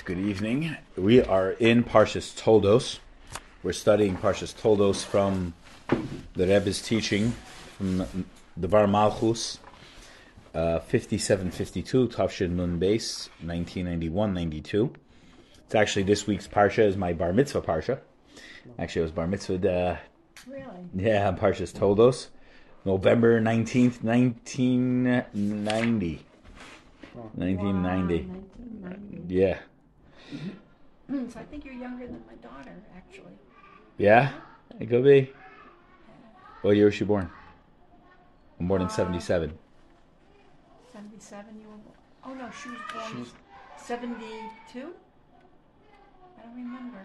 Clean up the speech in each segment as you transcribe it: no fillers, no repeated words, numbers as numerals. right, good evening. We are in Parshas Toldos. We're studying Parshas Toldos from the Rebbe's teaching from the Bar Malchus, 5752, Tafshin Nun Base, 1991-92. It's actually this week's Parsha is my Bar Mitzvah Parsha. Actually, it was Bar Mitzvah. Really? Yeah, Parshas Toldos, November 19th, 1990. Wow. 1990. 1990. Yeah. So I think you're younger than my daughter, actually. Yeah? It could be. What year was she born? I'm born in 77. 77 you were born? Oh, no, she was born in 72? I don't remember.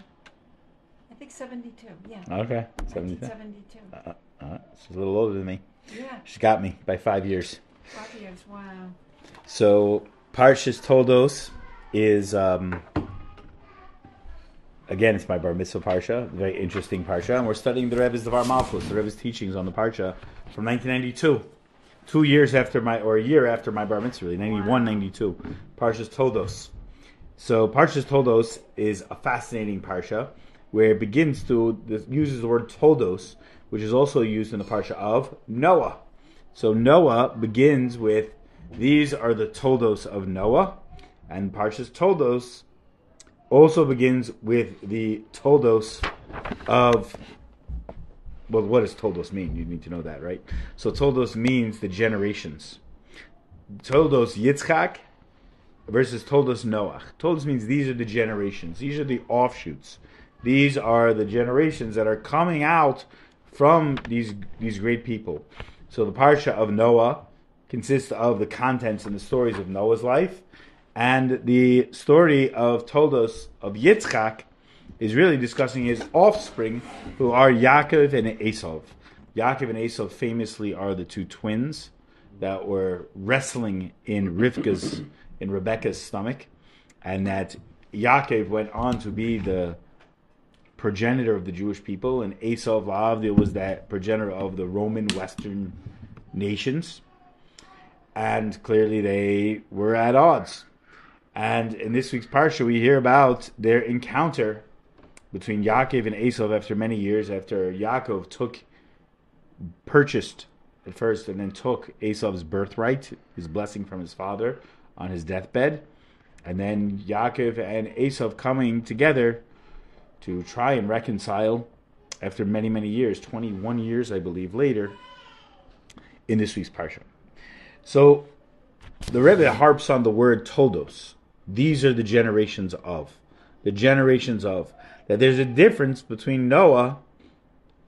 I think 72, yeah. Okay, 72. 72. She's a little older than me. Yeah. She got me by 5 years. 5 years, wow. So, Parshas Toldos is, again, it's my Bar Mitzvah Parsha, very interesting Parsha, and we're studying the Rebbe's Devar Malchus, the Rebbe's teachings on the Parsha from 1992, 2 years after my, or a year after my Bar Mitzvah, really, 91, 92, Parshas Toldos. So, Parshas Toldos is a fascinating Parsha, where it begins to, it uses the word Toldos, which is also used in the Parsha of Noah. So, Noah begins with, these are the Toldos of Noah, and Parshas Toldos also begins with the Toldos of, well, what does Toldos mean? You need to know that, right? So Toldos means the generations. Toldos Yitzchak versus Toldos Noah. Toldos means these are the generations. These are the offshoots. These are the generations that are coming out from these great people. So the Parsha of Noah consists of the contents and the stories of Noah's life, and the story of Toldos of Yitzchak is really discussing his offspring, who are Yaakov and Esau. Yaakov and Esau famously are the two twins that were wrestling in Rebecca's stomach, and that Yaakov went on to be the progenitor of the Jewish people, and Esau was that progenitor of the Roman Western nations. And clearly they were at odds. And in this week's Parsha, we hear about their encounter between Yaakov and Esau after many years, after Yaakov purchased at first and then took Esau's birthright, his blessing from his father, on his deathbed. And then Yaakov and Esau coming together to try and reconcile after many, many years, 21 years, I believe, later, in this week's Parsha. So, the Rebbe harps on the word Toldos. These are the generations of. The generations of. That there's a difference between Noah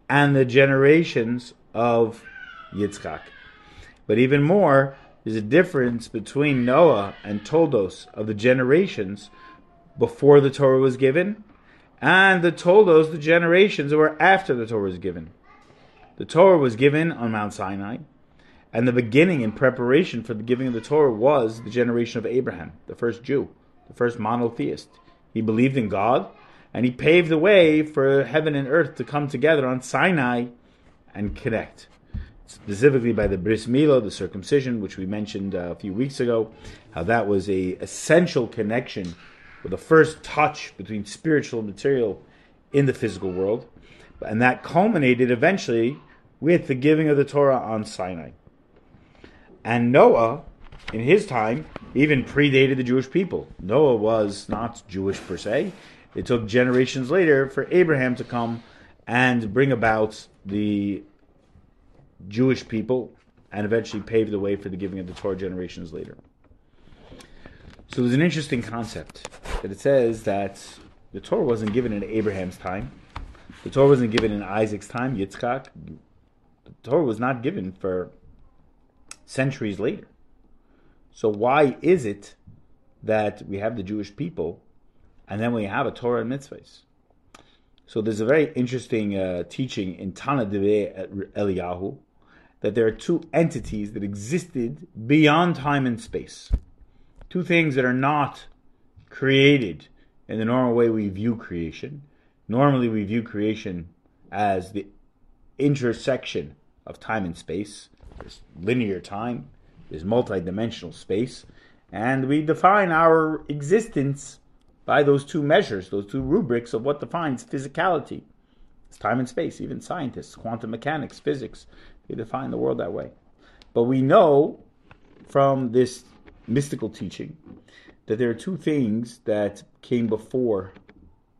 and the generations of Yitzchak. But even more, there's a difference between Noah and Toldos of the generations before the Torah was given, and the Toldos, the generations that were after the Torah was given. The Torah was given on Mount Sinai. And the beginning and preparation for the giving of the Torah was the generation of Abraham, the first Jew, the first monotheist. He believed in God, and he paved the way for heaven and earth to come together on Sinai and connect, specifically by the bris milah, the circumcision, which we mentioned a few weeks ago, how that was a essential connection with the first touch between spiritual and material in the physical world. And that culminated eventually with the giving of the Torah on Sinai. And Noah, in his time, even predated the Jewish people. Noah was not Jewish per se. It took generations later for Abraham to come and bring about the Jewish people and eventually pave the way for the giving of the Torah generations later. So there's an interesting concept that it says that the Torah wasn't given in Abraham's time. The Torah wasn't given in Isaac's time, Yitzchak. The Torah was not given for centuries later. So why is it that we have the Jewish people and then we have a Torah and mitzvahs? So there's a very interesting teaching in Tanna Deveh at Eliyahu that there are two entities that existed beyond time and space. Two things that are not created in the normal way we view creation. Normally we view creation as the intersection of time and space. There's linear time, there's multidimensional space, and we define our existence by those two measures, those two rubrics of what defines physicality. It's time and space. Even scientists, quantum mechanics, physics, they define the world that way. But we know from this mystical teaching that there are two things that came before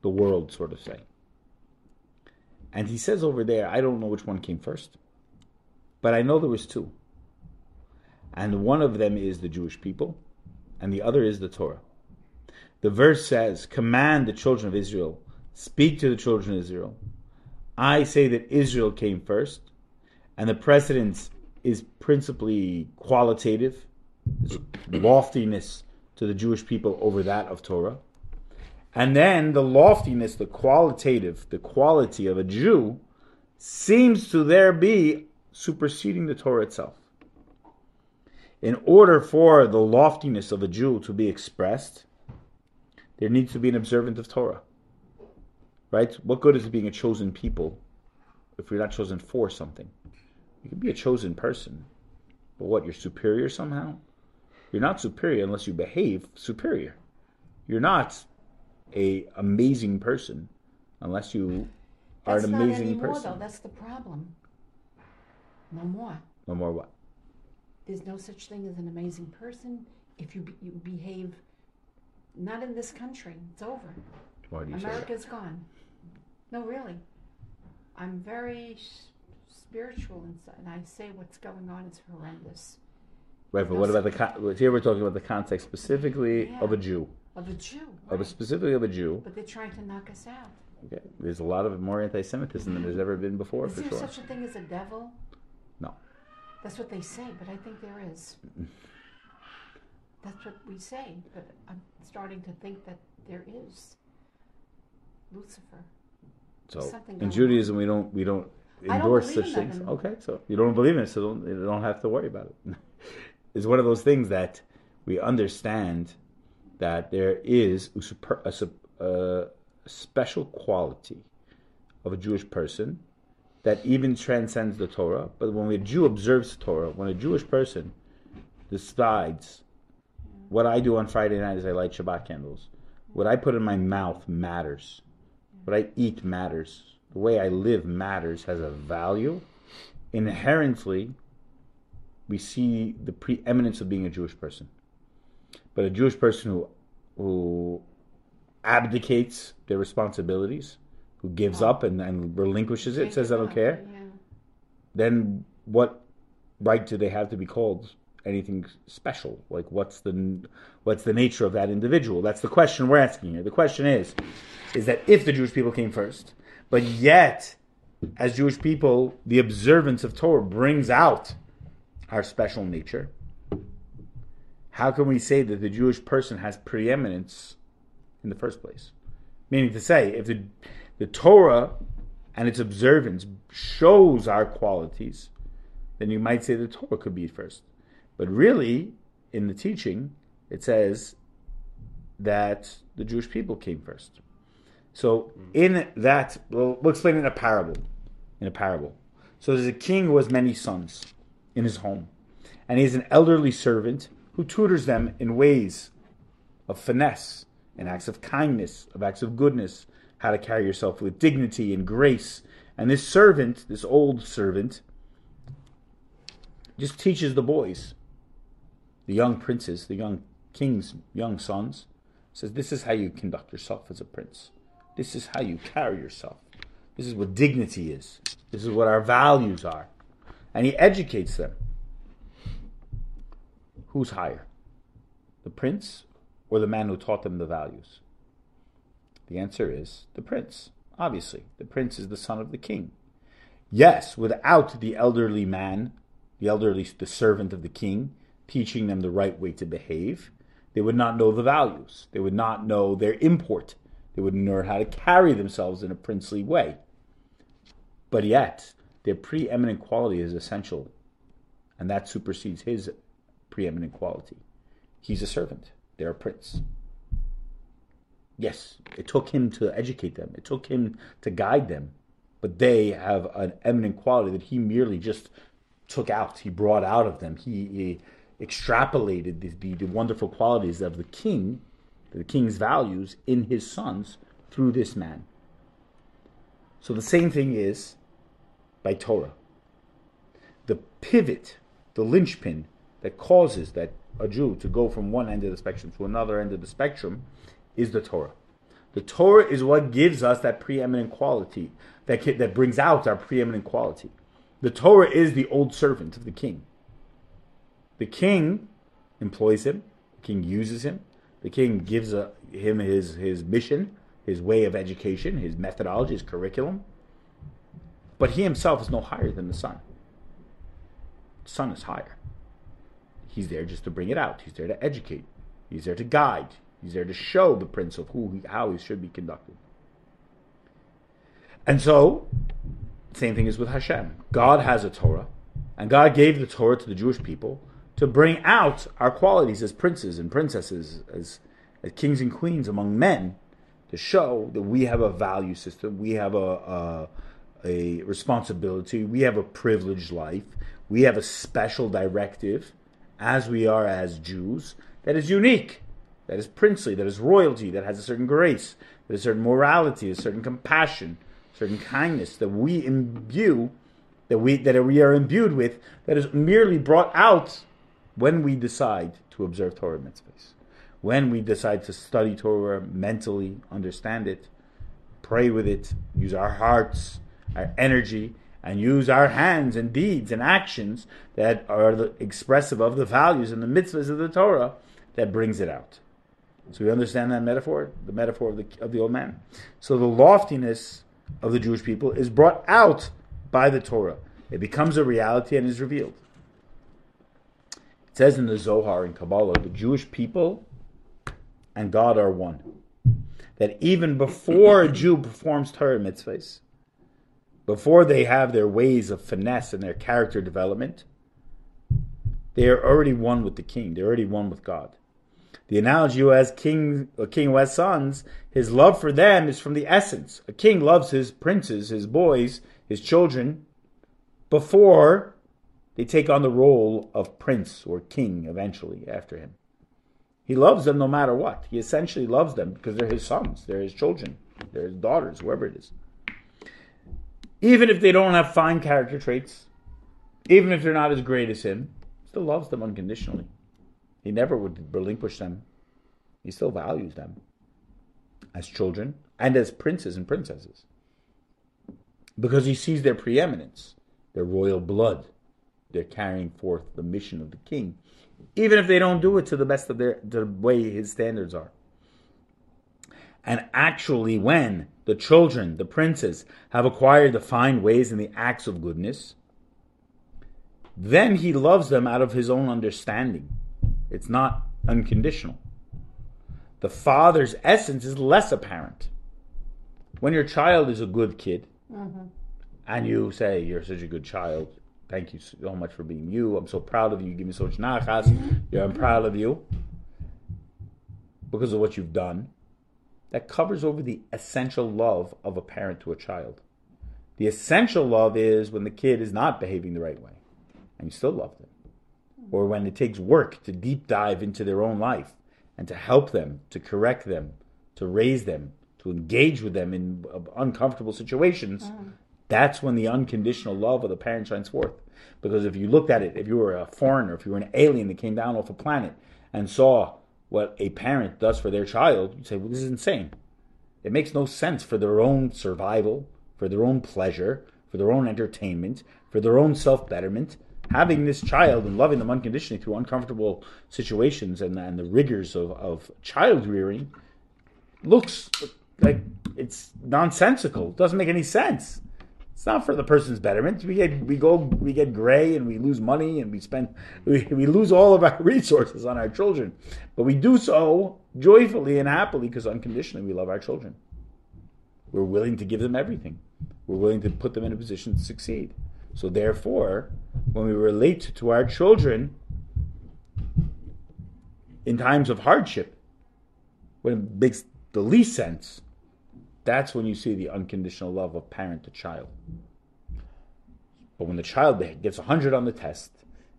the world, sort of say. And he says over there, I don't know which one came first, but I know there was two. And one of them is the Jewish people, and the other is the Torah. The verse says, command the children of Israel, speak to the children of Israel. I say that Israel came first, and the precedence is principally qualitative. There's loftiness to the Jewish people over that of Torah. And then the loftiness, the qualitative, the quality of a Jew seems to there be superseding the Torah itself. In order for the loftiness of a Jew to be expressed, there needs to be an observant of Torah. Right? What good is it being a chosen people if you're not chosen for something? You can be a chosen person, but what, you're superior somehow? You're not superior unless you behave superior. You're not a amazing person unless you are an amazing person. That's not anymore, though. That's the problem. No more. No more what? There's no such thing as an amazing person if you behave not in this country. It's over. Why do you say that? America's gone. No, really. I'm very spiritual inside, and I say what's going on is horrendous. Right, but what about here we're talking about the context specifically of a Jew. Of a Jew. Right. Specifically of a Jew. But they're trying to knock us out. Okay. There's a lot of more anti-Semitism than there's ever been before, for sure. Is there such a thing as a devil? No. That's what they say, but I think there is. That's what we say, but I'm starting to think that there is Lucifer. So in Judaism, on. we don't endorse such things. Okay, so you don't believe in it, so you don't have to worry about it. It's one of those things that we understand that there is a special quality of a Jewish person that even transcends the Torah. But when a Jew observes Torah, when a Jewish person decides, what I do on Friday night is I light Shabbat candles. What I put in my mouth matters. What I eat matters. The way I live matters, has a value. Inherently, we see the preeminence of being a Jewish person. But a Jewish person who abdicates their responsibilities, who gives up and relinquishes it, says I don't care, then what right do they have to be called anything special? Like, what's the nature of that individual? That's the question we're asking here. The question is that if the Jewish people came first, but yet, as Jewish people, the observance of Torah brings out our special nature, how can we say that the Jewish person has preeminence in the first place? Meaning to say, if the Torah and its observance shows our qualities, then you might say the Torah could be first. But really, in the teaching, it says that the Jewish people came first. So in that, we'll explain it in a parable. So there's a king who has many sons in his home. And he has an elderly servant who tutors them in ways of finesse, in acts of kindness, of acts of goodness, how to carry yourself with dignity and grace. And this servant, this old servant, just teaches the boys, the young princes, the young king's young sons, says this is how you conduct yourself as a prince. This is how you carry yourself. This is what dignity is. This is what our values are. And he educates them. Who's higher? The prince or the man who taught them the values? The answer is the prince. Obviously, the prince is the son of the king. Yes, without the elderly man, the servant of the king, teaching them the right way to behave, they would not know the values. They would not know their import. They wouldn't know how to carry themselves in a princely way. But yet, their preeminent quality is essential, and that supersedes his preeminent quality. He's a servant. They're a prince. Yes, it took him to educate them. It took him to guide them. But they have an eminent quality that he merely just took out, he brought out of them, he extrapolated the wonderful qualities of the king the king's values in his sons through this man. So the same thing is by Torah. The pivot, the linchpin that causes that a Jew to go from one end of the spectrum to another end of the spectrum is the Torah. The Torah is what gives us that preeminent quality, that brings out our preeminent quality. The Torah is the old servant of the king. The king employs him. The king uses him. The king gives him his mission, his way of education, his methodology, his curriculum. But he himself is no higher than the son. The son is higher. He's there just to bring it out. He's there to educate. He's there to guide. He's there to show the prince of how he should be conducted. And so, same thing is with Hashem. God has a Torah, and God gave the Torah to the Jewish people to bring out our qualities as princes and princesses, as kings and queens among men, to show that we have a value system, we have a responsibility, we have a privileged life, we have a special directive, as we are as Jews, that is unique. That is princely, that is royalty, that has a certain grace, that is a certain morality, a certain compassion, a certain kindness that we imbue, that we are imbued with, that is merely brought out when we decide to observe Torah mitzvahs, when we decide to study Torah mentally, understand it, pray with it, use our hearts, our energy, and use our hands and deeds and actions that are expressive of the values and the mitzvahs of the Torah that brings it out. So we understand that metaphor, the metaphor of the old man. So the loftiness of the Jewish people is brought out by the Torah. It becomes a reality and is revealed. It says in the Zohar in Kabbalah, the Jewish people and God are one. That even before a Jew performs Torah mitzvahs, before they have their ways of finesse and their character development, they are already one with the king. They're already one with God. The analogy who has a king who has sons, his love for them is from the essence. A king loves his princes, his boys, his children, before they take on the role of prince or king eventually after him. He loves them no matter what. He essentially loves them because they're his sons, they're his children, they're his daughters, whoever it is. Even if they don't have fine character traits, even if they're not as great as him, he still loves them unconditionally. He never would relinquish them. He still values them as children and as princes and princesses. Because he sees their preeminence, their royal blood. They're carrying forth the mission of the king, even if they don't do it to the best of the way his standards are. And actually when the children, the princes, have acquired the fine ways and the acts of goodness, then he loves them out of his own understanding. It's not unconditional. The father's essence is less apparent. When your child is a good kid, and you say, "You're such a good child. Thank you so much for being you. I'm so proud of you. You give me so much nachas. I'm proud of you because of what you've done." That covers over the essential love of a parent to a child. The essential love is when the kid is not behaving the right way, and you still love them. Or when it takes work to deep dive into their own life and to help them, to correct them, to raise them, to engage with them in uncomfortable situations, that's when the unconditional love of the parent shines forth. Because if you looked at it, if you were a foreigner, if you were an alien that came down off a planet and saw what a parent does for their child, you'd say, well, this is insane. It makes no sense for their own survival, for their own pleasure, for their own entertainment, for their own self-betterment. Having this child and loving them unconditionally through uncomfortable situations and the rigors of child rearing looks like it's nonsensical. It doesn't make any sense. It's not for the person's betterment. We get gray and we lose money and we lose all of our resources on our children. But we do so joyfully and happily because unconditionally we love our children. We're willing to give them everything. We're willing to put them in a position to succeed. So therefore, when we relate to our children in times of hardship, when it makes the least sense, that's when you see the unconditional love of parent to child. But when the child gets 100 on the test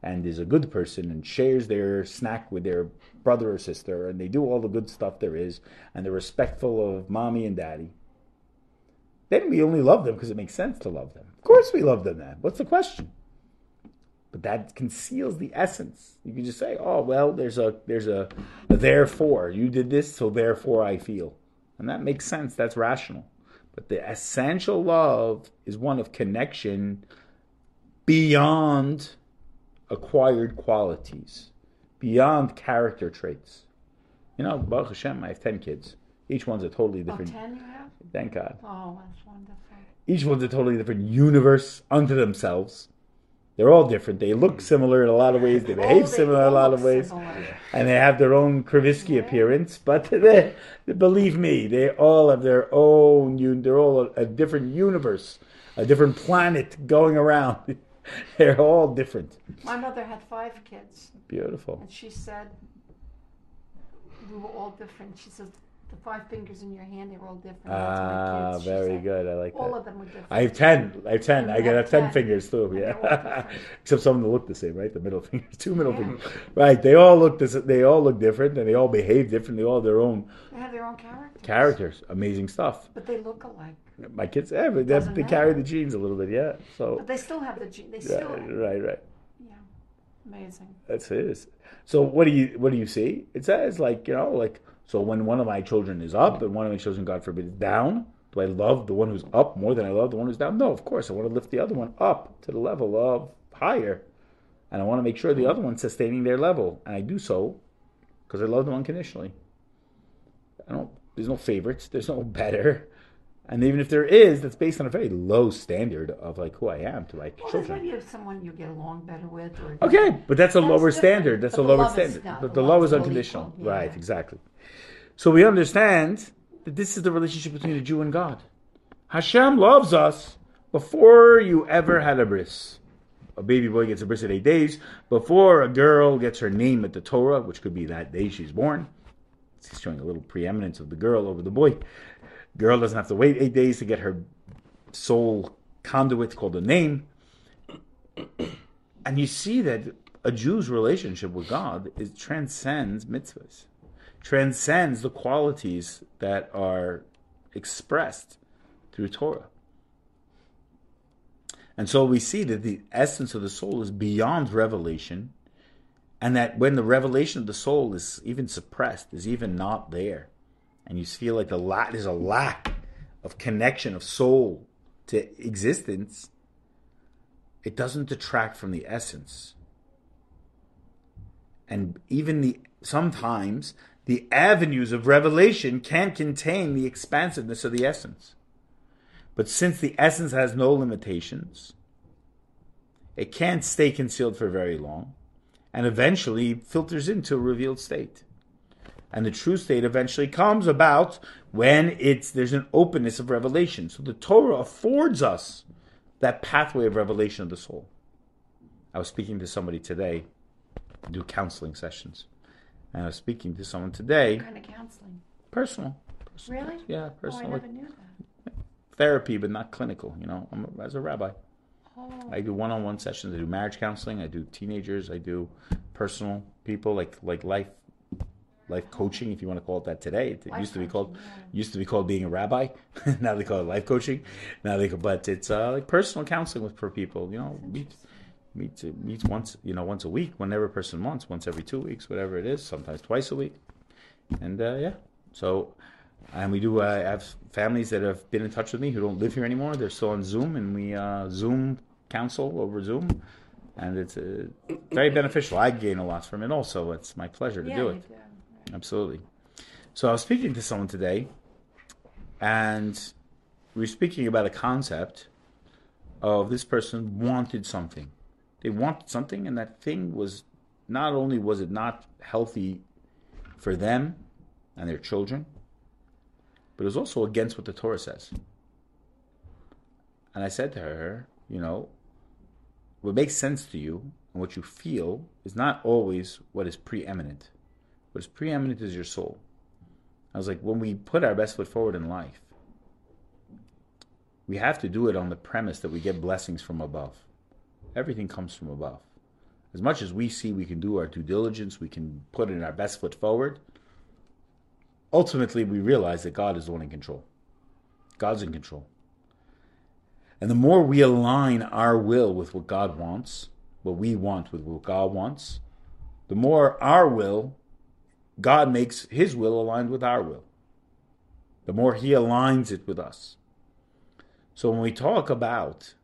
and is a good person and shares their snack with their brother or sister, and they do all the good stuff there is, and they're respectful of mommy and daddy, then we only love them because it makes sense to love them. Of course we love them then. What's the question? But that conceals the essence. You can just say, oh, well, there's a therefore. You did this, so therefore I feel. And that makes sense. That's rational. But the essential love is one of connection beyond acquired qualities, beyond character traits. You know, Baruch Hashem, I have 10 kids. Each one's a totally different... 10 you have? Thank God. Oh, that's wonderful. Each one's a totally different universe unto themselves. They're all different. They look similar in a lot of ways. They behave similar in a lot of ways. Similar. And they have their own Kravisky appearance. But they, believe me, they all have their own... They're all a different universe, a different planet going around. They're all different. My mother had 5 kids. Beautiful. And she said, we were all different. She said, the 5 fingers in your hand, they were all different. That's my kids. Very said. Good. I like all that. All of them were different. I have 10. I got 10 fingers too. And yeah. Except some of them look the same, right? The middle fingers, 2 middle fingers, right? They all look this. They all look different, and they all behave differently. They all have their own. They have their own characters. Amazing stuff. But they look alike. My kids, they carry the genes a little bit, yeah. So, but they still have the genes. They still right. Yeah, amazing. That's it. So what do you see? It says so when one of my children is up and one of my children, God forbid, is down, do I love the one who's up more than I love the one who's down? No, of course. I want to lift the other one up to the level of higher. And I want to make sure the other one's sustaining their level. And I do so because I love them unconditionally. There's no favorites. There's no better. And even if there is, that's based on a very low standard of who I am to my children. Well, maybe you have someone you get along better with. But that's lower standard. That's a lower standard. But the love is unconditional. Yeah. Right, exactly. So we understand that this is the relationship between a Jew and God. Hashem loves us before you ever had a bris. A baby boy gets a bris at 8 days, before a girl gets her name at the Torah, which could be that day she's born. It's showing a little preeminence of the girl over the boy. Girl doesn't have to wait 8 days to get her soul conduit called a name. And you see that a Jew's relationship with God transcends mitzvahs, transcends the qualities that are expressed through Torah. And so we see that the essence of the soul is beyond revelation, and that when the revelation of the soul is even suppressed, is even not there, and you feel like there's a lack of connection of soul to existence, it doesn't detract from the essence. And even sometimes the avenues of revelation can't contain the expansiveness of the essence. But since the essence has no limitations, it can't stay concealed for very long, and eventually filters into a revealed state. And the true state eventually comes about when there's an openness of revelation. So the Torah affords us that pathway of revelation of the soul. I was speaking to somebody today. I do counseling sessions. And I was speaking to someone today. What kind of counseling? Personal. Really? Yeah, personal. Oh, I never knew that. Therapy, but not clinical, as a rabbi. I do one-on-one sessions. I do marriage counseling. I do teenagers. I do personal people, like life. Life coaching, if you want to call it that today. It used to be called being a rabbi. Now they call it life coaching. But it's like personal counseling for people. Meets once, once a week, whenever a person wants, once every 2 weeks, whatever it is, sometimes twice a week. And and we do have families that have been in touch with me who don't live here anymore. They're still on Zoom, and we Zoom counsel over Zoom. And it's very beneficial. I gain a lot from it also. It's my pleasure to do it. You do. Right. Absolutely. So I was speaking to someone today, and we were speaking about a concept of this person wanted something. They wanted something, and that thing was, not only was it not healthy for them and their children, but it was also against what the Torah says. And I said to her, what makes sense to you and what you feel is not always what is preeminent. What is preeminent is your soul. I was like, when we put our best foot forward in life, we have to do it on the premise that we get blessings from above. Everything comes from above. As much as we see we can do our due diligence, we can put in our best foot forward, ultimately we realize that God is the one in control. God's in control. And the more we align our will with what God wants, what we want with what God wants, the more our will, God makes his will aligned with our will. The more he aligns it with us. So when we talk about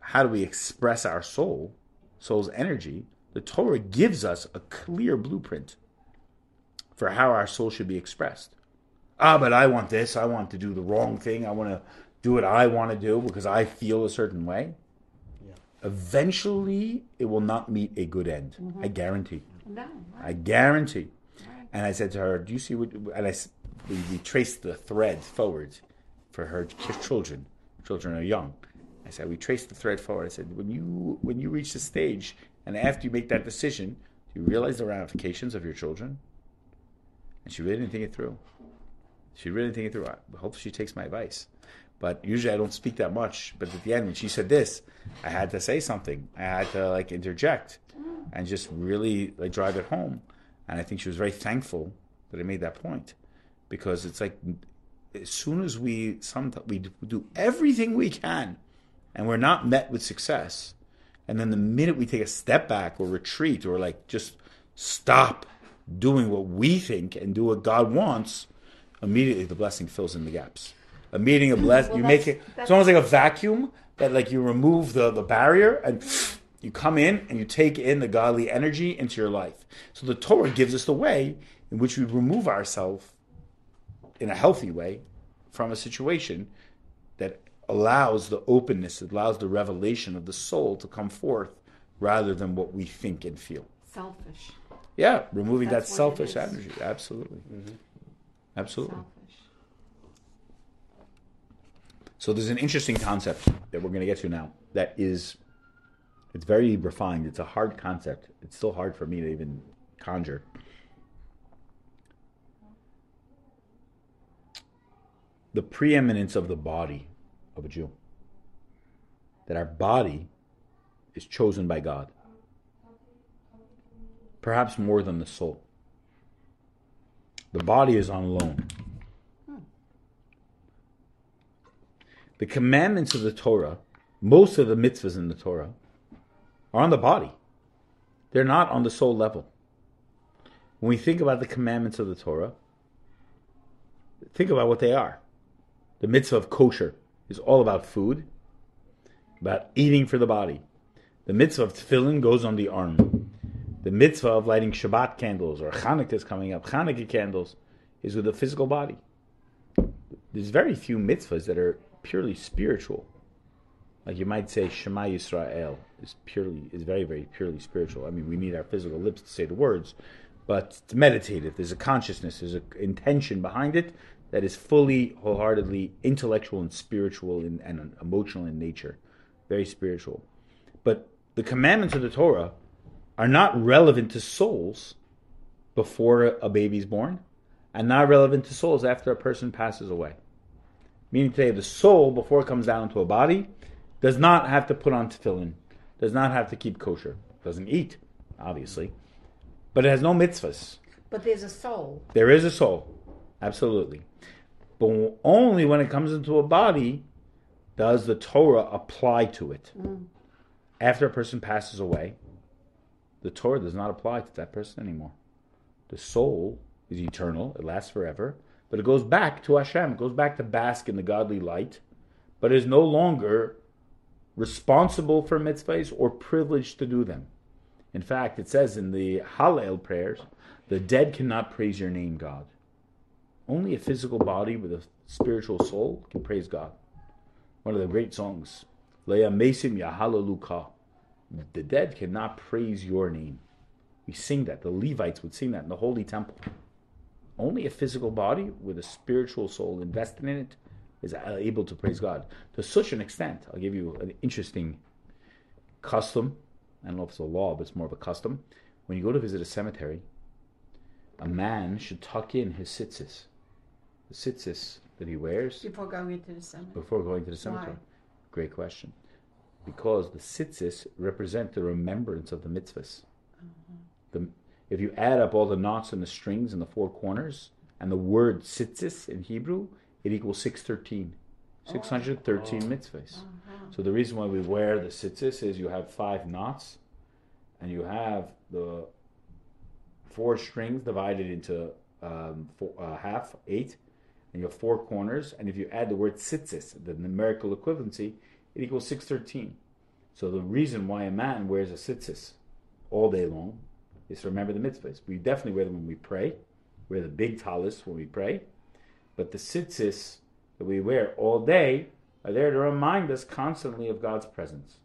how do we express our soul, soul's energy, the Torah gives us a clear blueprint for how our soul should be expressed. But I want this. I want to do the wrong thing. I want to do what I want to do because I feel a certain way. Yeah. Eventually, it will not meet a good end. Mm-hmm. I guarantee. No. I guarantee. Right. And I said to her, do you see what... And we traced the thread forward for her children. Children are young. I said, we traced the thread forward. I said, when you reach the stage and after you make that decision, do you realize the ramifications of your children? And she really didn't think it through. She really didn't think it through. I hope she takes my advice. But usually I don't speak that much. But at the end, when she said this, I had to say something. I had to interject and just really drive it home. And I think she was very thankful that I made that point. Because it's as soon as we do everything we can and we're not met with success, and then the minute we take a step back or retreat or just stop doing what we think and do what God wants, immediately the blessing fills in the gaps. A meeting of blessing, well, you make it, it's almost like a vacuum that you remove the barrier and you come in and you take in the godly energy into your life. So the Torah gives us the way in which we remove ourselves in a healthy way from a situation that allows the openness, that allows the revelation of the soul to come forth rather than what we think and feel. Selfish. Yeah, removing that selfish energy. Absolutely. Mm-hmm. Absolutely. Selfish. So there's an interesting concept that we're going to get to now that is, it's very refined. It's a hard concept. It's still hard for me to even conjure. The preeminence of the body of a Jew. That our body is chosen by God. Perhaps more than the soul. The body is on loan. The commandments of the Torah, most of the mitzvahs in the Torah, are on the body. They're not on the soul level. When we think about the commandments of the Torah, think about what they are. The mitzvah of kosher is all about food, about eating for the body. The mitzvah of tefillin goes on the arm. The mitzvah of lighting Shabbat candles, or Chanukah is coming up, Chanukah candles, is with the physical body. There's very few mitzvahs that are purely spiritual. Like you might say Shema Yisrael is very, very purely spiritual. I mean, we need our physical lips to say the words, but it's meditative. There's a consciousness, there's an intention behind it, that is fully, wholeheartedly intellectual and spiritual and emotional in nature. Very spiritual. But the commandments of the Torah are not relevant to souls before a baby is born and not relevant to souls after a person passes away. Meaning today, the soul, before it comes down into a body, does not have to put on tefillin, does not have to keep kosher, doesn't eat, obviously, but it has no mitzvahs. But there's a soul. There is a soul. Absolutely. But only when it comes into a body does the Torah apply to it. Mm. After a person passes away, the Torah does not apply to that person anymore. The soul is eternal. It lasts forever. But it goes back to Hashem. It goes back to bask in the godly light. But is no longer responsible for mitzvahs or privileged to do them. In fact, it says in the Hallel prayers, the dead cannot praise your name, God. Only a physical body with a spiritual soul can praise God. One of the great songs, Le'ya Mesim Yahalaluka. The dead cannot praise your name. We sing that. The Levites would sing that in the Holy Temple. Only a physical body with a spiritual soul invested in it is able to praise God. To such an extent, I'll give you an interesting custom. I don't know if it's a law, but it's more of a custom. When you go to visit a cemetery, a man should tuck in his tzitzis. The tzitzis that he wears before going into the cemetery. Why? Great question. Because the tzitzis represent the remembrance of the mitzvahs. If you add up all the knots and the strings and the four corners and the word tzitzis in Hebrew, it equals 613. 613 mitzvahs. So the reason why we wear the tzitzis is you have 5 knots and you have the 4 strings divided into half, 8, and you have 4 corners. And if you add the word tzitzis, the numerical equivalency, it equals 613. So the reason why a man wears a tzitzis all day long is to remember the mitzvahs. We definitely wear them when we pray. We wear the big talis when we pray. But the tzitzis that we wear all day are there to remind us constantly of God's presence.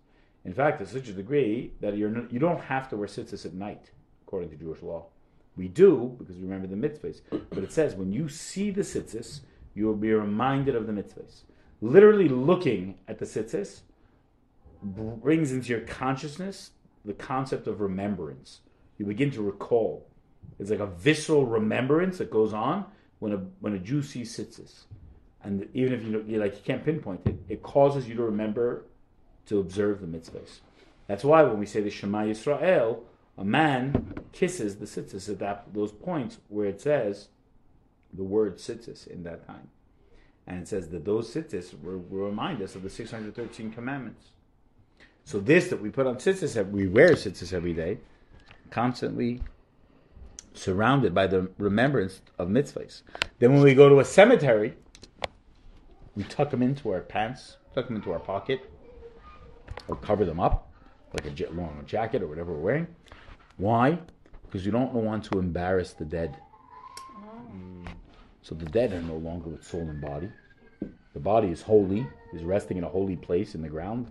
In fact, to such a degree that you don't have to wear tzitzis at night, according to Jewish law. We do, because we remember the mitzvahs. But it says, when you see the tzitzis, you will be reminded of the mitzvahs. Literally looking at the tzitzis brings into your consciousness the concept of remembrance. You begin to recall. It's like a visceral remembrance that goes on when a Jew sees tzitzis. And even if you can't pinpoint it, it causes you to remember to observe the mitzvahs. That's why when we say the Shema Yisrael, a man kisses the tzitzis at those points where it says the word tzitzis in that time. And it says that those tzitzis will remind us of the 613 commandments. So this that we put on tzitzis, we wear tzitzis every day, constantly surrounded by the remembrance of mitzvahs. Then when we go to a cemetery, we tuck them into our pants, tuck them into our pocket, or cover them up, like a long jacket or whatever we're wearing. Why? Because you don't want to embarrass the dead. So the dead are no longer with soul and body. The body is holy, is resting in a holy place in the ground.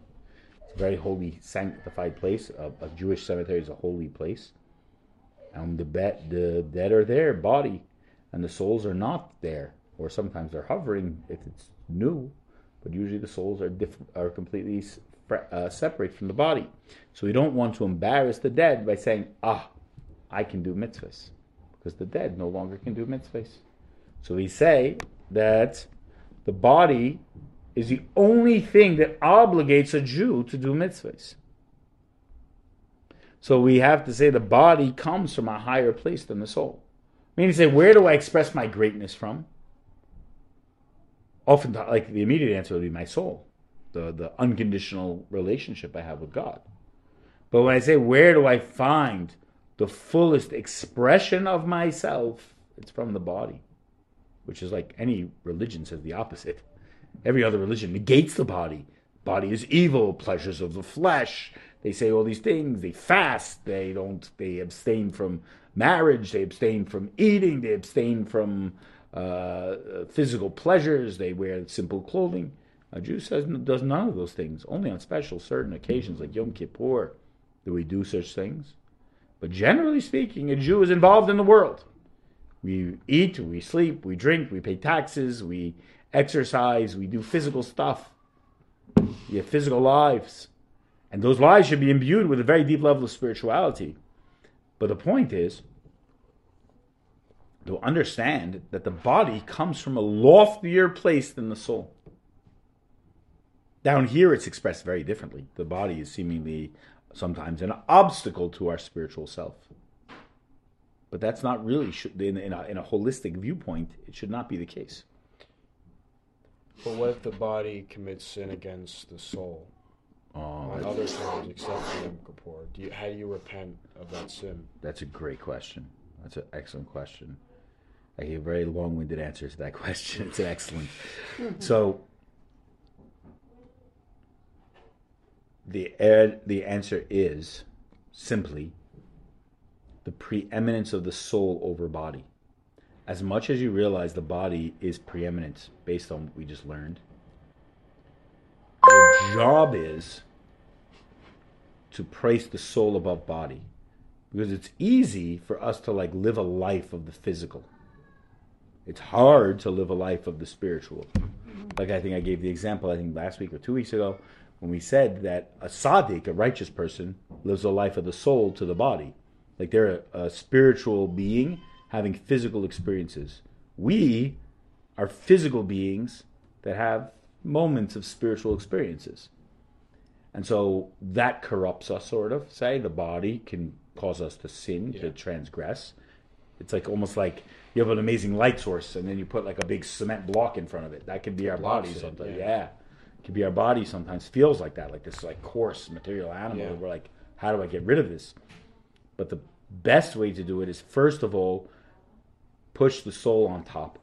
It's a very holy, sanctified place. A Jewish cemetery is a holy place. And the dead are there, body, and the souls are not there. Or sometimes they're hovering if it's new, but usually the souls are completely separate from the body. So we don't want to embarrass the dead by saying, I can do mitzvahs, because the dead no longer can do mitzvahs. So we say that the body is the only thing that obligates a Jew to do mitzvahs. So we have to say the body comes from a higher place than the soul. Meaning, say, where do I express my greatness from? Often, like the immediate answer would be my soul, the unconditional relationship I have with God. But when I say, where do I find the fullest expression of myself? It's from the body, which is like any religion says the opposite. Every other religion negates the body. Body is evil, pleasures of the flesh. They say all these things. They fast. They abstain from marriage. They abstain from eating. They abstain from physical pleasures. They wear simple clothing. A Jew does none of those things. Only on special certain occasions like Yom Kippur do we do such things. But generally speaking, a Jew is involved in the world. We eat, we sleep, we drink, we pay taxes, we exercise, we do physical stuff. We have physical lives. And those lives should be imbued with a very deep level of spirituality. But the point is to understand that the body comes from a loftier place than the soul. Down here it's expressed very differently. The body is seemingly sometimes an obstacle to our spiritual self. But that's not really, in a holistic viewpoint, it should not be the case. But what if the body commits sin against the soul? On other times, except for Yom Kippur, how do you repent of that sin? That's a great question. That's an excellent question. I gave a very long-winded answer to that question. It's an excellent. So the answer is simply the preeminence of the soul over body. As much as you realize the body is preeminent based on what we just learned, your job is to place the soul above body. Because it's easy for us to live a life of the physical. It's hard to live a life of the spiritual. Like I think I gave the example, last week or 2 weeks ago, when we said that a tzaddik, a righteous person, lives a life of the soul to the body. Like they're a spiritual being having physical experiences. We are physical beings that have moments of spiritual experiences. And so that corrupts us, sort of. Say the body can cause us to sin, to transgress. It's like almost like you have an amazing light source, and then you put like a big cement block in front of it. That could be our body sometimes. Yeah. It could be our body sometimes. Feels like that, like this like coarse material animal. Yeah. We're like, how do I get rid of this? But the best way to do it is, first of all, push the soul on top.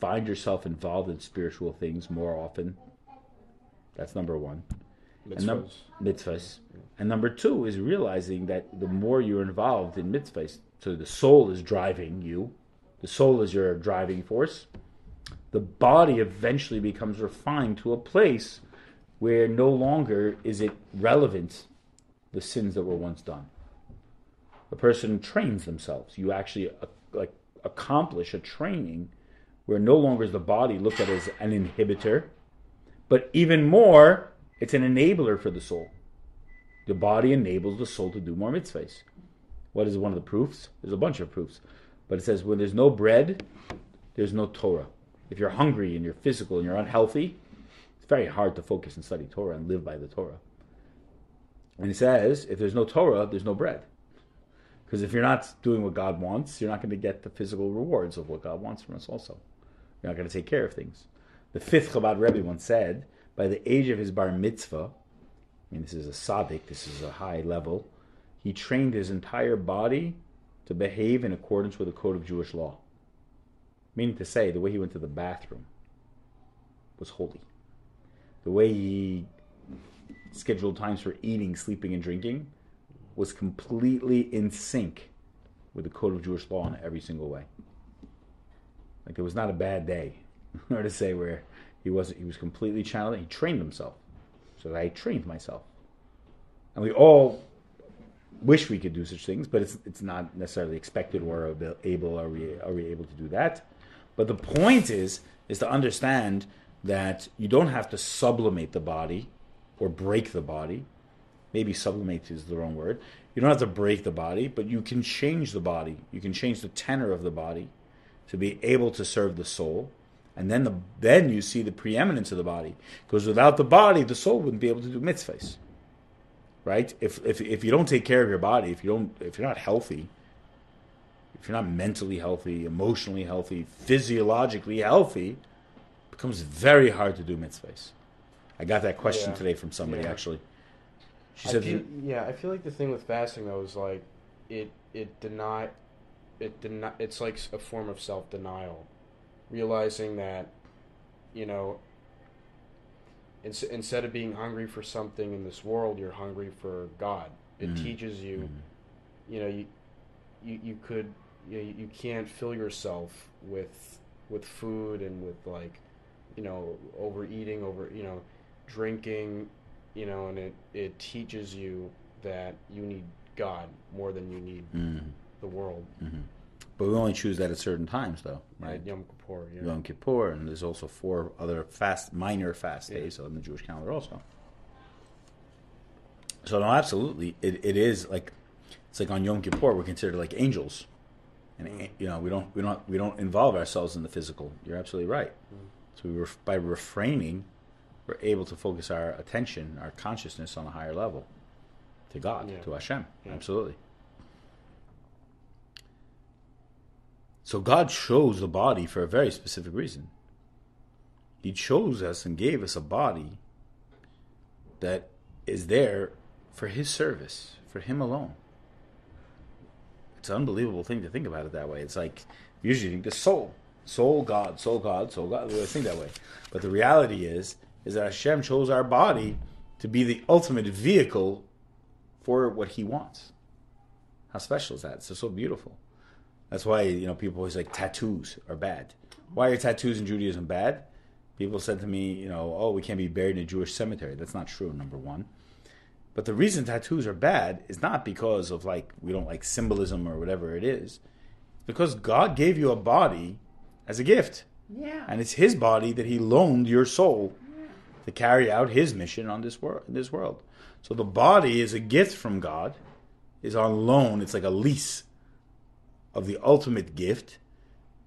Find yourself involved in spiritual things more often. That's number one. Mitzvahs. And mitzvahs. Yeah. And number two is realizing that the more you're involved in mitzvahs, so the soul is driving you. The soul is your driving force. The body eventually becomes refined to a place where no longer is it relevant, the sins that were once done. A person trains themselves. You actually accomplish a training where no longer is the body looked at as an inhibitor, but even more, it's an enabler for the soul. The body enables the soul to do more mitzvahs. What is one of the proofs? There's a bunch of proofs. But it says when there's no bread, there's no Torah. If you're hungry and you're physical and you're unhealthy, it's very hard to focus and study Torah and live by the Torah. And it says if there's no Torah, there's no bread. Because if you're not doing what God wants, you're not going to get the physical rewards of what God wants from us also. You're not going to take care of things. The fifth Chabad Rebbe once said, by the age of his bar mitzvah, I mean this is a tzaddik, this is a high level, he trained his entire body to behave in accordance with the code of Jewish law. Meaning to say, the way he went to the bathroom was holy. The way he scheduled times for eating, sleeping, and drinking was completely in sync with the code of Jewish law in every single way. Like, it was not a bad day, or to say where he was completely channeled. He trained himself. So I trained myself. And we all wish we could do such things, but it's not necessarily expected or able. Are we able to do that? But the point is to understand that you don't have to sublimate the body or break the body. Maybe sublimate is the wrong word. You don't have to break the body, but you can change the body. You can change the tenor of the body to be able to serve the soul. And then you see the preeminence of the body. Because without the body, the soul wouldn't be able to do mitzvahs. Right? If you don't take care of your body, if you're not healthy, if you're not mentally healthy, emotionally healthy, physiologically healthy, it becomes very hard to do mitzvahs. I got that question today from somebody actually. She said, I feel like the thing with fasting though is like it's like a form of self-denial, realizing that, you know, instead of being hungry for something in this world, you're hungry for God. It teaches you, you know, you can't fill yourself with food and with, like, you know, overeating, drinking, you know, and it teaches you that you need God more than you need the world. Mm-hmm. But we only choose that at certain times, though, right? At Yom Kippur, yeah. Yom Kippur, and there's also 4 other minor fast days on the Jewish calendar also. So, no, absolutely, it is like, it's like on Yom Kippur we're considered like angels, and you know, we don't involve ourselves in the physical. You're absolutely right. So by refraining, we're able to focus our attention, our consciousness on a higher level, to God, to Hashem, absolutely. So God chose the body for a very specific reason. He chose us and gave us a body that is there for His service, for Him alone. It's an unbelievable thing to think about it that way. It's like, usually you think the soul, God. We always think that way. But the reality is that Hashem chose our body to be the ultimate vehicle for what He wants. How special is that? It's just so beautiful. That's why, you know, people always like tattoos are bad. Why are tattoos in Judaism bad? People said to me, you know, oh, we can't be buried in a Jewish cemetery. That's not true, number one. But the reason tattoos are bad is not because of, like, we don't like symbolism or whatever it is. It's because God gave you a body as a gift. Yeah. And it's His body that He loaned your soul to carry out His mission on this world. In this world. So the body is a gift from God, is on loan. It's like a lease of the ultimate gift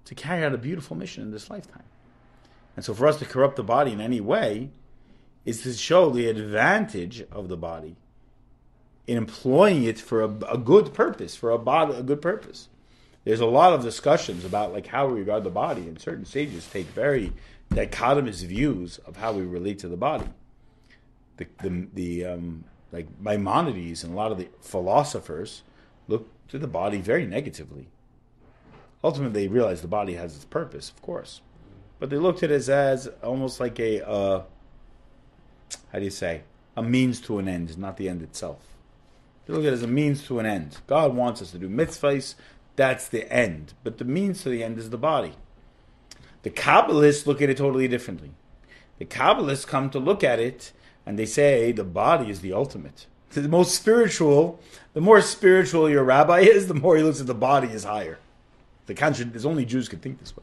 to carry out a beautiful mission in this lifetime. And so for us to corrupt the body in any way is to show the advantage of the body in employing it for a good purpose, for a good purpose. There's a lot of discussions about like how we regard the body, and certain sages take very dichotomous views of how we relate to the body. Like Maimonides and a lot of the philosophers look to the body very negatively. Ultimately, they realize the body has its purpose, of course, but they looked at it as almost like a means to an end, not the end itself. They look at it as a means to an end. God wants us to do mitzvahs, that's the end, but the means to the end is the body. The Kabbalists look at it totally differently. The Kabbalists come to look at it and they say the body is the ultimate. So the most spiritual, the more spiritual your rabbi is, the more he looks at the body is higher. There's only Jews can think this way.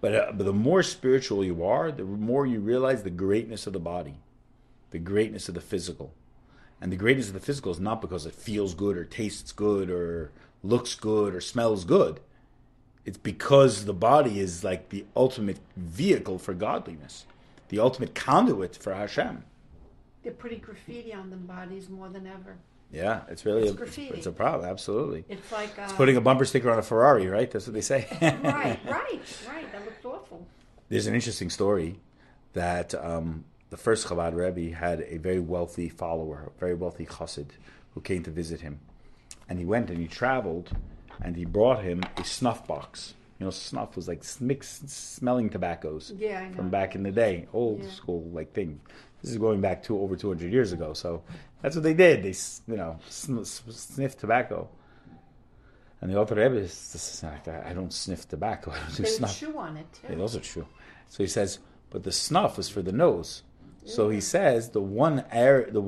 But the more spiritual you are, the more you realize the greatness of the body, the greatness of the physical. And the greatness of the physical is not because it feels good or tastes good or looks good or smells good. It's because the body is like the ultimate vehicle for godliness, the ultimate conduit for Hashem. They're putting graffiti on them bodies more than ever. Yeah, it's a problem, absolutely. It's like it's putting a bumper sticker on a Ferrari, right? That's what they say. Right. That looked awful. There's an interesting story that the first Chabad Rebbe had a very wealthy follower, a very wealthy chassid, who came to visit him. And he went and he traveled and he brought him a snuff box. You know, snuff was like mixed smelling tobaccos from back in the day, old school like thing. This is going back to over 200 years ago, so that's what they did. They, sniffed tobacco. And the Alter Rebbe is like, I don't sniff tobacco. I don't do snuff. There's a chew on it, too. Yeah, those are chew. So he says, but the snuff was for the nose. Yeah. So he says, the one of the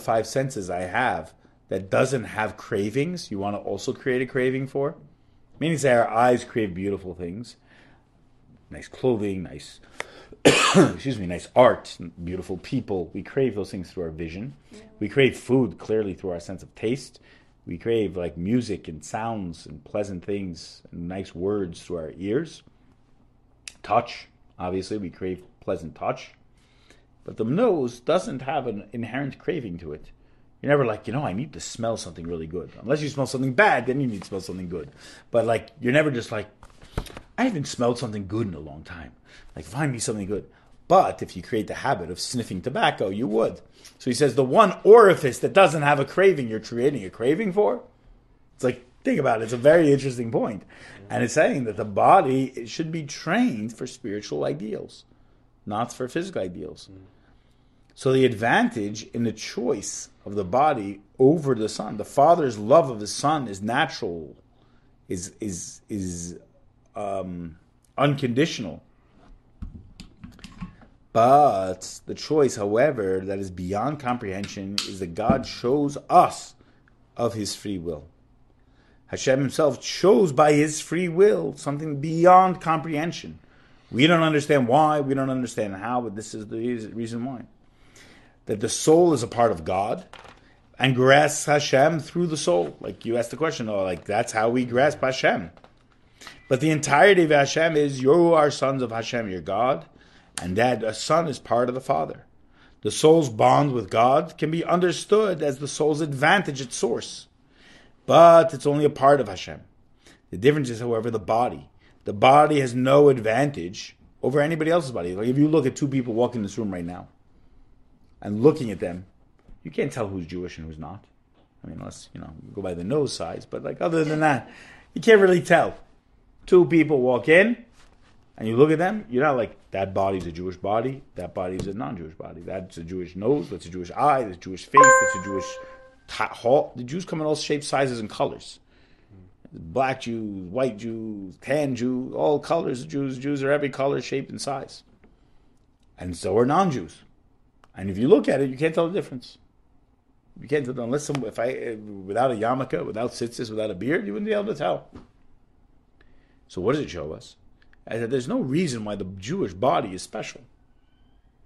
5 senses I have that doesn't have cravings, you want to also create a craving for? Meaning, say our eyes crave beautiful things. Nice clothing, nice... nice art, beautiful people. We crave those things through our vision. Yeah. We crave food clearly through our sense of taste. We crave like music and sounds and pleasant things and nice words through our ears. Touch, obviously, we crave pleasant touch. But the nose doesn't have an inherent craving to it. You're never like, I need to smell something really good. Unless you smell something bad, then you need to smell something good. But like, you're never just like, I haven't smelled something good in a long time. Like, find me something good. But if you create the habit of sniffing tobacco, you would. So he says, the one orifice that doesn't have a craving, you're creating a craving for? It's like, think about it. It's a very interesting point. And it's saying that the body, it should be trained for spiritual ideals, not for physical ideals. So the advantage in the choice of the body over the son, the father's love of his son is natural, is unconditional. But the choice, however, that is beyond comprehension is that God chose us of his free will. Hashem himself chose by his free will something beyond comprehension. We don't understand why, we don't understand how, but this is the reason why. That the soul is a part of God and grasps Hashem through the soul. Like you asked the question, that's how we grasp Hashem. But the entirety of Hashem is, you are sons of Hashem, your God, and that a son is part of the Father. The soul's bond with God can be understood as the soul's advantage at source, but it's only a part of Hashem. The difference is, however, the body. The body has no advantage over anybody else's body. Like if you look at 2 people walking in this room right now, and looking at them, you can't tell who's Jewish and who's not. I mean, unless, you go by the nose size, but other than that, you can't really tell. 2 people walk in, and you look at them, you're not like, that body's a Jewish body, that body's a non-Jewish body. That's a Jewish nose, that's a Jewish eye, that's a Jewish face, that's a Jewish hall. The Jews come in all shapes, sizes, and colors. Black Jews, white Jews, tan Jews, all colors of Jews. Jews are every color, shape, and size. And so are non-Jews. And if you look at it, you can't tell the difference. You can't tell unless without a yarmulke, without tzitzis, without a beard, you wouldn't be able to tell. So what does it show us? There's no reason why the Jewish body is special.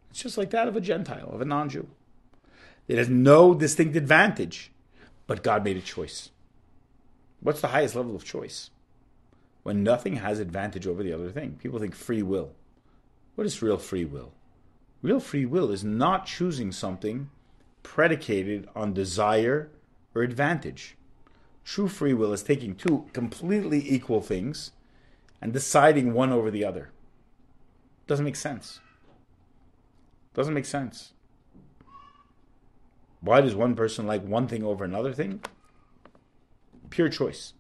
It's just like that of a Gentile, of a non-Jew. It has no distinct advantage, but God made a choice. What's the highest level of choice? When nothing has advantage over the other thing. People think free will. What is real free will? Real free will is not choosing something predicated on desire or advantage. True free will is taking two completely equal things and deciding one over the other. Doesn't make sense. Doesn't make sense. Why does one person like one thing over another thing? Pure choice.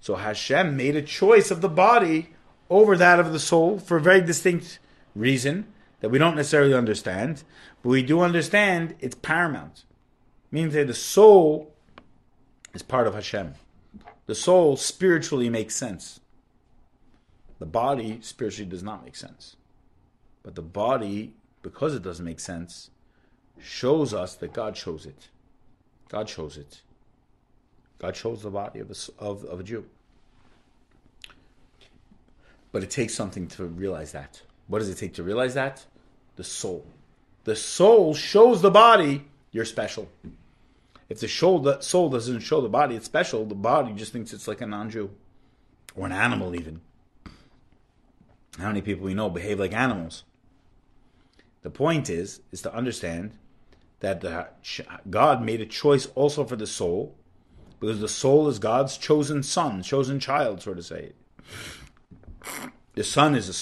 So Hashem made a choice of the body over that of the soul for a very distinct reason that we don't necessarily understand, but we do understand it's paramount. Meaning that the soul is part of Hashem. The soul spiritually makes sense. The body spiritually does not make sense. But the body, because it doesn't make sense, shows us that God chose it. God chose it. God chose the body of a Jew. But it takes something to realize that. What does it take to realize that? The soul. The soul shows the body, you're special. If the soul doesn't show the body it's special, the body just thinks it's like a non-Jew. Or an animal even. How many people we know behave like animals? The point is to understand that God made a choice also for the soul, because the soul is God's chosen son, chosen child, so to say. The soul is the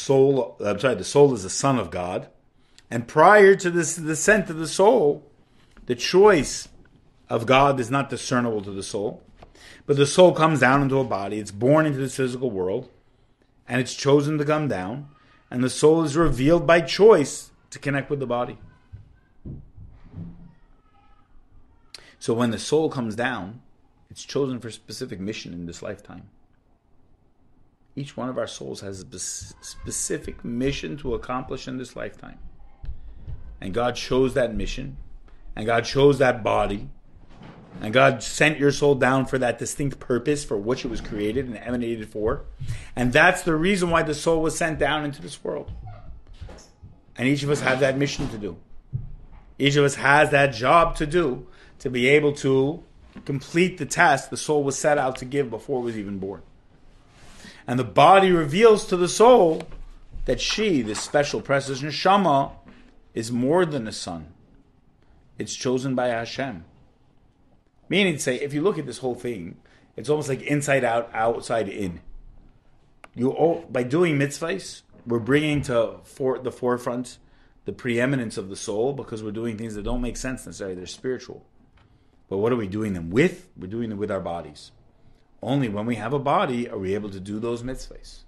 son of God. And prior to this descent of the soul, the choice of God is not discernible to the soul. But the soul comes down into a body, it's born into this physical world, and it's chosen to come down, and the soul is revealed by choice to connect with the body. So when the soul comes down, it's chosen for a specific mission in this lifetime. Each one of our souls has a specific mission to accomplish in this lifetime. And God chose that mission. And God chose that body. And God sent your soul down for that distinct purpose for which it was created and emanated for. And that's the reason why the soul was sent down into this world. And each of us have that mission to do. Each of us has that job to do to be able to complete the task the soul was set out to give before it was even born. And the body reveals to the soul that she, this special precious neshama, is more than a son. It's chosen by Hashem. Meaning to say, if you look at this whole thing, it's almost like inside out, outside in. By doing mitzvahs, we're bringing the forefront the preeminence of the soul, because we're doing things that don't make sense necessarily. They're spiritual. But what are we doing them with? We're doing them with our bodies. Only when we have a body are we able to do those mitzvahs.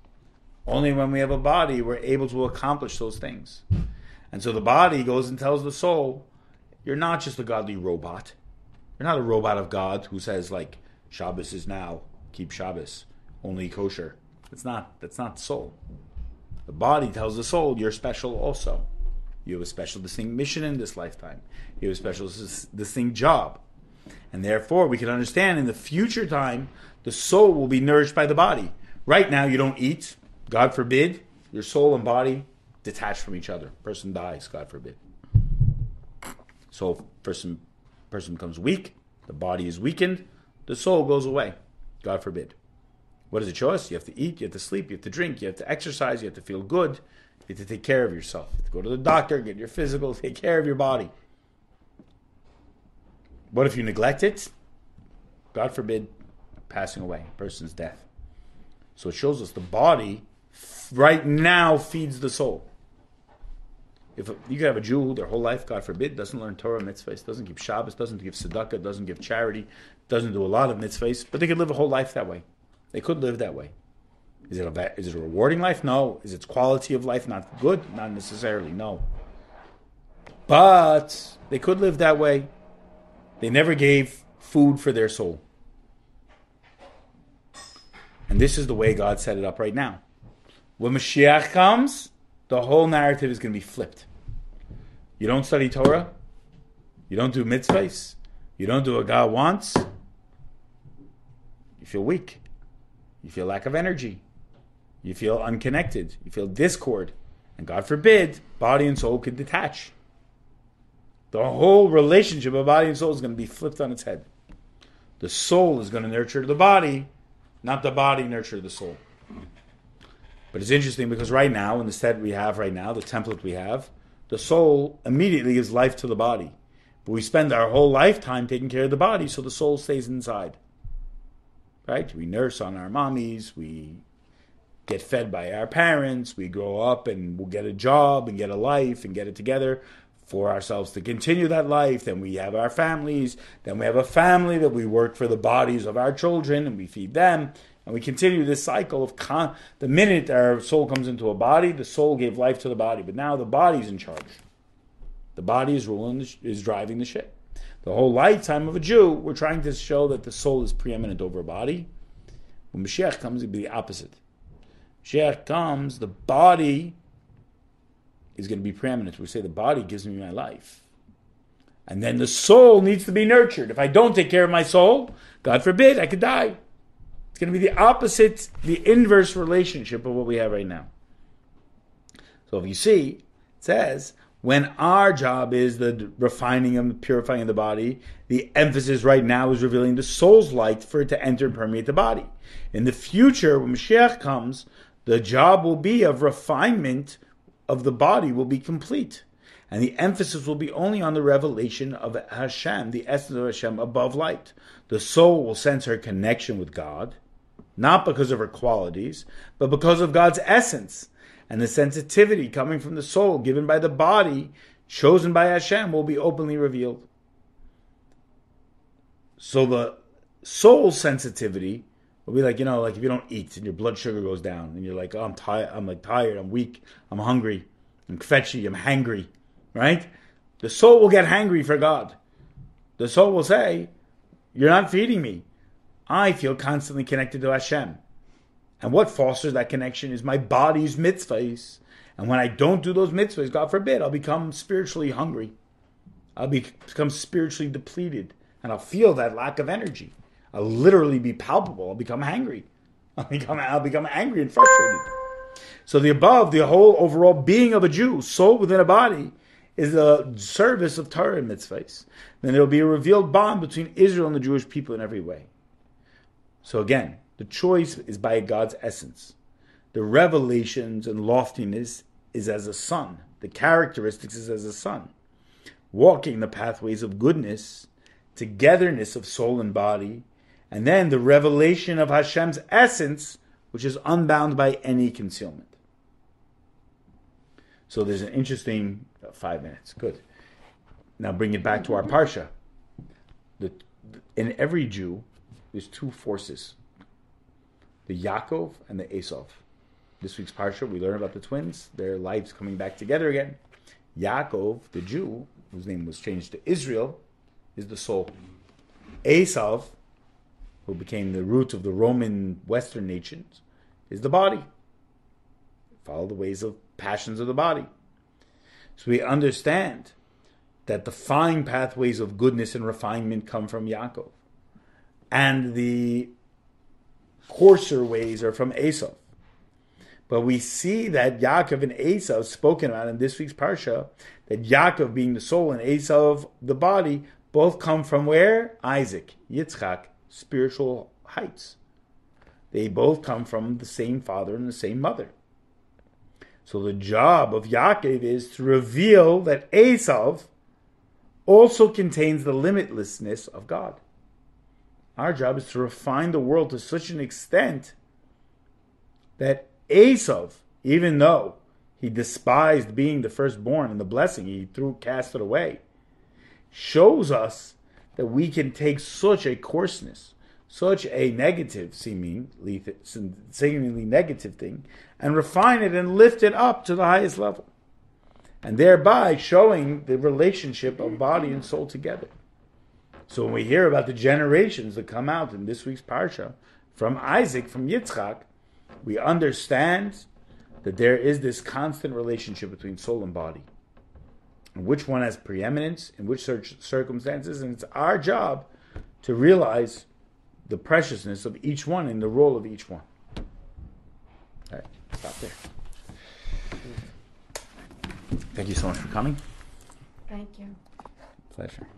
Only when we have a body we're able to accomplish those things. And so the body goes and tells the soul, you're not just a godly robot. You're not a robot of God who says, like, Shabbos is now, keep Shabbos, only kosher. That's not the soul. The body tells the soul, you're special also. You have a special distinct mission in this lifetime. You have a special distinct job. And therefore, we can understand in the future time, the soul will be nourished by the body. Right now, you don't eat. God forbid, your soul and body detached from each other. Person dies, God forbid. So, person becomes weak. The body is weakened. The soul goes away. God forbid. What is the choice? You have to eat, you have to sleep, you have to drink, you have to exercise, you have to feel good. You have to take care of yourself. You have to go to the doctor, get your physical, take care of your body. What if you neglect it? God forbid, passing away, person's death. So it shows us the body right now feeds the soul. If you could have a Jew who their whole life, God forbid, doesn't learn Torah, mitzvahs, doesn't give Shabbos, doesn't give tzedakah, doesn't give charity, doesn't do a lot of mitzvahs, but they could live a whole life that way. They could live that way. Is it a rewarding life? No. Is its quality of life not good? Not necessarily, no. But they could live that way. They never gave food for their soul. And this is the way God set it up right now. When Mashiach comes, the whole narrative is going to be flipped. You don't study Torah. You don't do mitzvahs. You don't do what God wants. You feel weak. You feel lack of energy. You feel unconnected. You feel discord. And God forbid, body and soul could detach. The whole relationship of body and soul is going to be flipped on its head. The soul is going to nurture the body, not the body nurture the soul. But it's interesting because right now, in the set we have right now, the template we have, the soul immediately gives life to the body. But we spend our whole lifetime taking care of the body, so the soul stays inside. Right? We nurse on our mommies, we get fed by our parents, we grow up and we'll get a job and get a life and get it together for ourselves to continue that life. Then we have our families, then we have a family that we work for the bodies of our children and we feed them. And we continue this cycle of the minute our soul comes into a body, the soul gave life to the body. But now the body's in charge. The body is ruling, is driving the ship. The whole lifetime of a Jew, we're trying to show that the soul is preeminent over a body. When Mashiach comes, it'll be the opposite. Mashiach comes, the body is going to be preeminent. We say the body gives me my life. And then the soul needs to be nurtured. If I don't take care of my soul, God forbid, I could die. It's going to be the opposite, the inverse relationship of what we have right now. So if you see, it says, when our job is the refining and the purifying of the body, the emphasis right now is revealing the soul's light for it to enter and permeate the body. In the future, when Mashiach comes, the job will be of refinement of the body will be complete. And the emphasis will be only on the revelation of Hashem, the essence of Hashem above light. The soul will sense her connection with God, not because of her qualities, but because of God's essence. And the sensitivity coming from the soul, given by the body, chosen by Hashem, will be openly revealed. So the soul sensitivity will be like, like if you don't eat and your blood sugar goes down and you're like, oh, I'm tired, I'm weak, I'm hungry, I'm kvetchy, I'm hangry, right? The soul will get hangry for God. The soul will say, you're not feeding me. I feel constantly connected to Hashem. And what fosters that connection is my body's mitzvahs. And when I don't do those mitzvahs, God forbid, I'll become spiritually hungry. I'll become spiritually depleted. And I'll feel that lack of energy. I'll literally be palpable. I'll become hangry. I'll become angry and frustrated. So the above, the whole overall being of a Jew, soul within a body, is the service of Torah and mitzvahs. Then there will be a revealed bond between Israel and the Jewish people in every way. So again, the choice is by God's essence. The revelations and loftiness is as a sun. The characteristics is as a sun. Walking the pathways of goodness, togetherness of soul and body, and then the revelation of Hashem's essence, which is unbound by any concealment. So there's an interesting 5 minutes. Good. Now bring it back to our Parsha. In every Jew, there's two forces. The Yaakov and the Esau. This week's Parsha, we learn about the twins, their lives coming back together again. Yaakov, the Jew, whose name was changed to Israel, is the soul. Esau, who became the root of the Roman Western nations, is the body. Follow the ways of passions of the body. So we understand that the fine pathways of goodness and refinement come from Yaakov. And the coarser ways are from Esau. But we see that Yaakov and Esau spoken about in this week's Parsha, that Yaakov being the soul and Esau the body, both come from where? Isaac, Yitzchak, spiritual heights. They both come from the same father and the same mother. So the job of Yaakov is to reveal that Esau also contains the limitlessness of God. Our job is to refine the world to such an extent that Esau, even though he despised being the firstborn and the blessing, he cast it away, shows us that we can take such a coarseness, such a negative, seemingly negative thing, and refine it and lift it up to the highest level. And thereby showing the relationship of body and soul together. So when we hear about the generations that come out in this week's Parsha, from Isaac, from Yitzchak, we understand that there is this constant relationship between soul and body. And which one has preeminence, in which circumstances, and it's our job to realize the preciousness of each one and the role of each one. All right, stop there. Thank you so much for coming. Thank you. Pleasure.